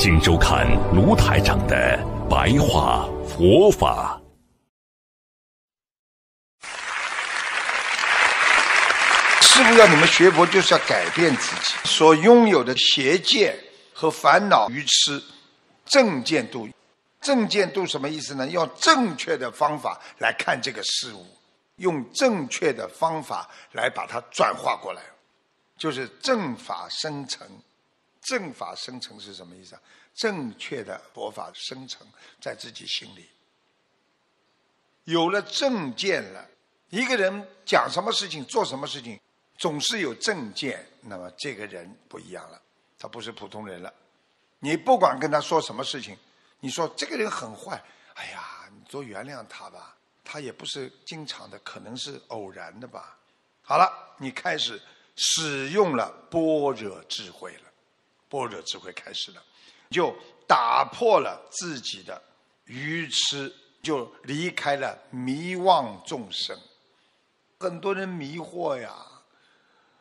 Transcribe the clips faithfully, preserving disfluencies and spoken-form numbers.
请收看卢台长的白话佛法。是不是我们学佛就是要改变自己所拥有的邪见和烦恼愚痴？正见度，正见度什么意思呢？要正确的方法来看这个事物，用正确的方法来把它转化过来，就是正法生成。正法生成是什么意思啊？正确的佛法生成在自己心里，有了正见了，一个人讲什么事情做什么事情总是有正见，那么这个人不一样了，他不是普通人了。你不管跟他说什么事情，你说这个人很坏，哎呀，你多原谅他吧，他也不是经常的，可能是偶然的吧。好了，你开始使用了般若智慧了，般若智慧开始了，就打破了自己的愚痴，就离开了迷妄众生。很多人迷惑呀，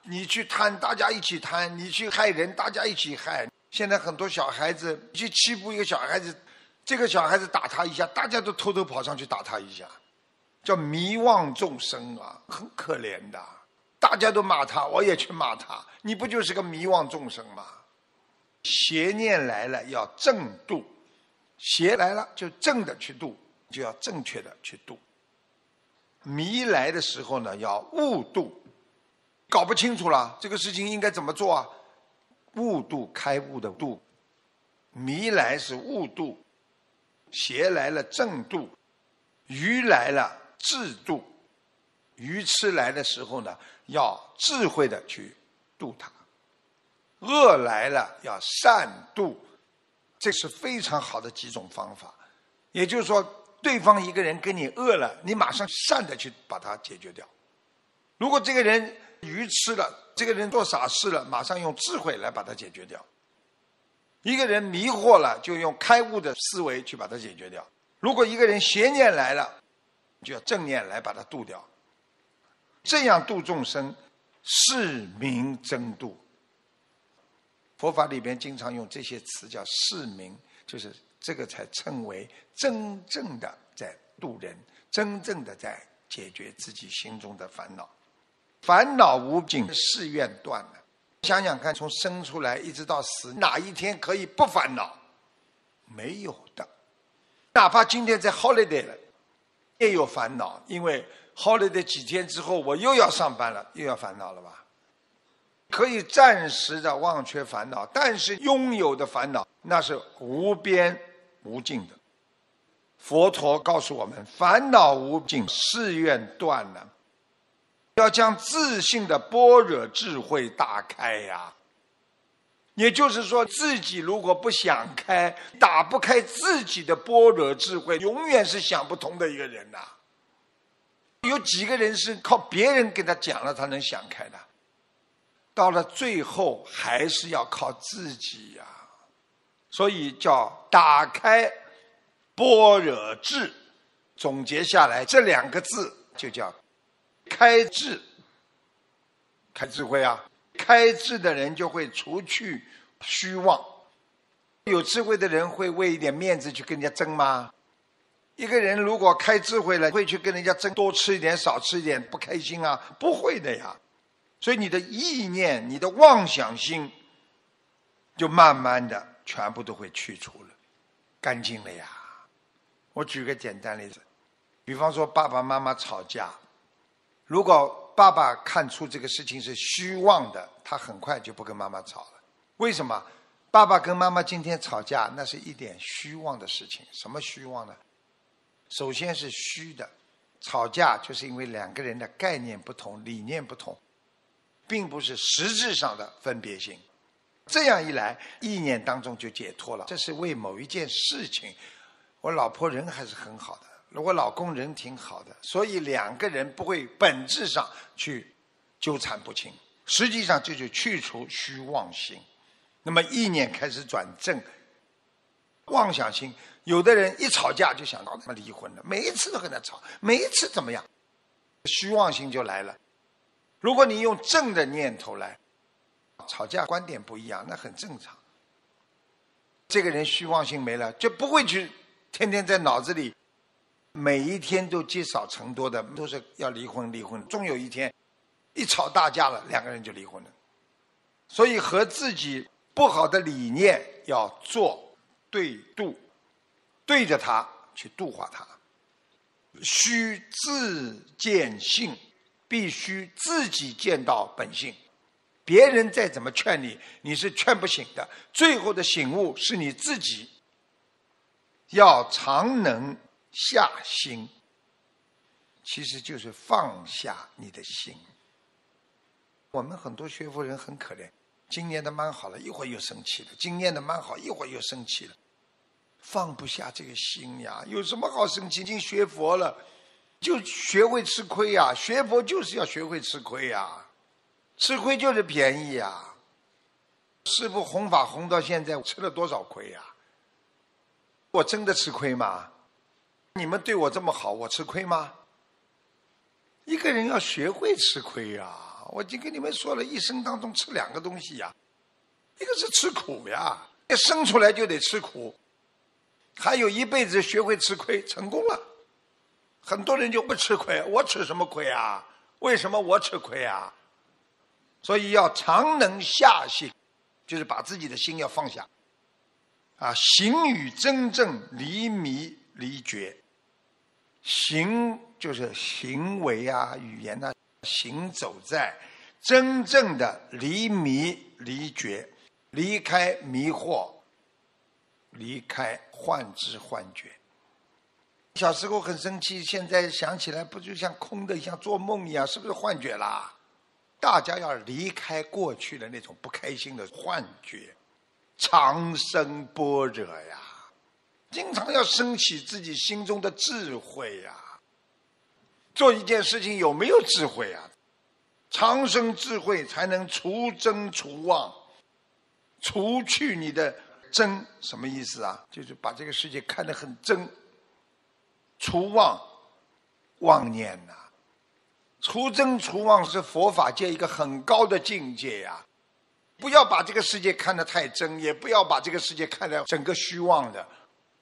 你去贪大家一起贪，你去害人大家一起害。现在很多小孩子去欺负一个小孩子，这个小孩子打他一下，大家都偷偷跑上去打他一下，叫迷妄众生啊，很可怜的。大家都骂他，我也去骂他，你不就是个迷妄众生吗？邪念来了要正度，邪来了就正的去度，就要正确的去度。迷来的时候呢，要悟度，搞不清楚了，这个事情应该怎么做啊？悟度，开悟的度。迷来是悟度，邪来了正度，愚来了智度，愚痴来的时候呢，要智慧的去度它；恶来了要善度，这是非常好的几种方法。也就是说，对方一个人跟你恶了，你马上善的去把它解决掉。如果这个人愚痴了，这个人做傻事了，马上用智慧来把它解决掉。一个人迷惑了，就用开悟的思维去把它解决掉。如果一个人邪念来了，就要正念来把它度掉。这样度众生，是名真度。佛法里边经常用这些词叫是名，就是这个才称为真正的在度人，真正的在解决自己心中的烦恼。烦恼无尽，誓愿断了。想想看，从生出来一直到死，哪一天可以不烦恼？没有的。哪怕今天在 holiday 了，也有烦恼，因为 holiday 几天之后我又要上班了，又要烦恼了吧？可以暂时的忘却烦恼，但是拥有的烦恼那是无边无尽的。佛陀告诉我们，烦恼无尽，誓愿断了。要将自信的般若智慧打开呀、啊。也就是说，自己如果不想开，打不开自己的般若智慧，永远是想不通的一个人呐、啊。有几个人是靠别人给他讲了，他能想开的？到了最后还是要靠自己呀、啊，所以叫打开般若智。总结下来，这两个字就叫开智，开智慧啊！开智的人就会除去虚妄。有智慧的人会为一点面子去跟人家争吗？一个人如果开智慧了，会去跟人家争多吃一点少吃一点不开心啊？不会的呀。所以你的意念，你的妄想心，就慢慢的全部都会去除了，干净了呀。我举个简单例子，比方说爸爸妈妈吵架，如果爸爸看出这个事情是虚妄的，他很快就不跟妈妈吵了。为什么？爸爸跟妈妈今天吵架，那是一点虚妄的事情。什么虚妄呢？首先是虚的，吵架就是因为两个人的概念不同，理念不同，并不是实质上的分别心。这样一来，意念当中就解脱了。这是为某一件事情，我老婆人还是很好的，我老公人挺好的，所以两个人不会本质上去纠缠不清。实际上这就去除虚妄心，那么意念开始转正。妄想心，有的人一吵架就想到他们离婚了，每一次都跟他吵，每一次怎么样，虚妄心就来了。如果你用正的念头来，吵架观点不一样，那很正常。这个人虚妄性没了，就不会去天天在脑子里，每一天都积少成多的，都是要离婚离婚。终有一天，一吵大架了，两个人就离婚了。所以和自己不好的理念要做对度，对着它去度化它。须自见性，必须自己见到本性。别人再怎么劝你，你是劝不醒的。最后的醒悟是你自己。要常能下心，其实就是放下你的心。我们很多学佛人很可怜，今年的蛮好了，一会儿又生气了；今年的蛮好，一会儿又生气了，放不下这个心呀。有什么好生气？已经学佛了，就学会吃亏呀。学佛就是要学会吃亏呀。吃亏就是便宜啊！师父弘法弘到现在，吃了多少亏啊？我真的吃亏吗？你们对我这么好，我吃亏吗？一个人要学会吃亏啊！我已经跟你们说了，一生当中吃两个东西呀、啊，一个是吃苦呀、啊，一生出来就得吃苦，还有一辈子学会吃亏，成功了。很多人就不吃亏，我吃什么亏啊？为什么我吃亏啊？所以要常能下心，就是把自己的心要放下啊，行与真正离迷离觉。行就是行为啊，语言啊，行走在真正的离迷离觉，离开迷惑，离开幻知幻觉。小时候很生气，现在想起来不就像空的，像做梦一样，是不是幻觉啦？大家要离开过去的那种不开心的幻觉，长生般若呀，经常要升起自己心中的智慧呀。做一件事情有没有智慧啊？长生智慧才能除争除妄，除去你的争，什么意思啊？就是把这个世界看得很争，除妄，妄念啊。除争除妄是佛法界一个很高的境界呀、啊！不要把这个世界看得太真，也不要把这个世界看得整个虚妄的，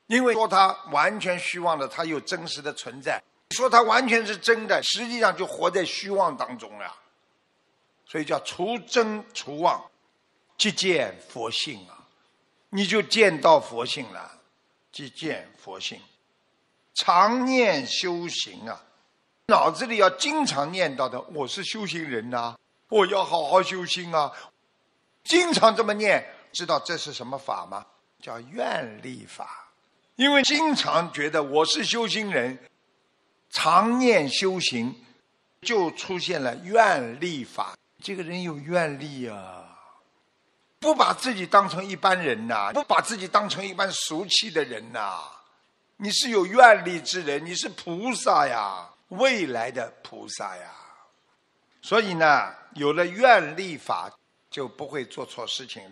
因为说它完全虚妄的，它有真实的存在；说它完全是真的，实际上就活在虚妄当中了、啊。所以叫除争除妄，即见佛性啊！你就见到佛性了，即见佛性。常念修行啊！脑子里要经常念叨的，我是修行人呐、啊，我要好好修心啊，经常这么念，知道这是什么法吗？叫愿力法。因为经常觉得我是修行人，常念修行，就出现了愿力法。这个人有愿力啊，不把自己当成一般人呐、啊，不把自己当成一般俗气的人呐、啊，你是有愿力之人，你是菩萨呀。未来的菩萨呀，所以呢，有了愿力法，就不会做错事情。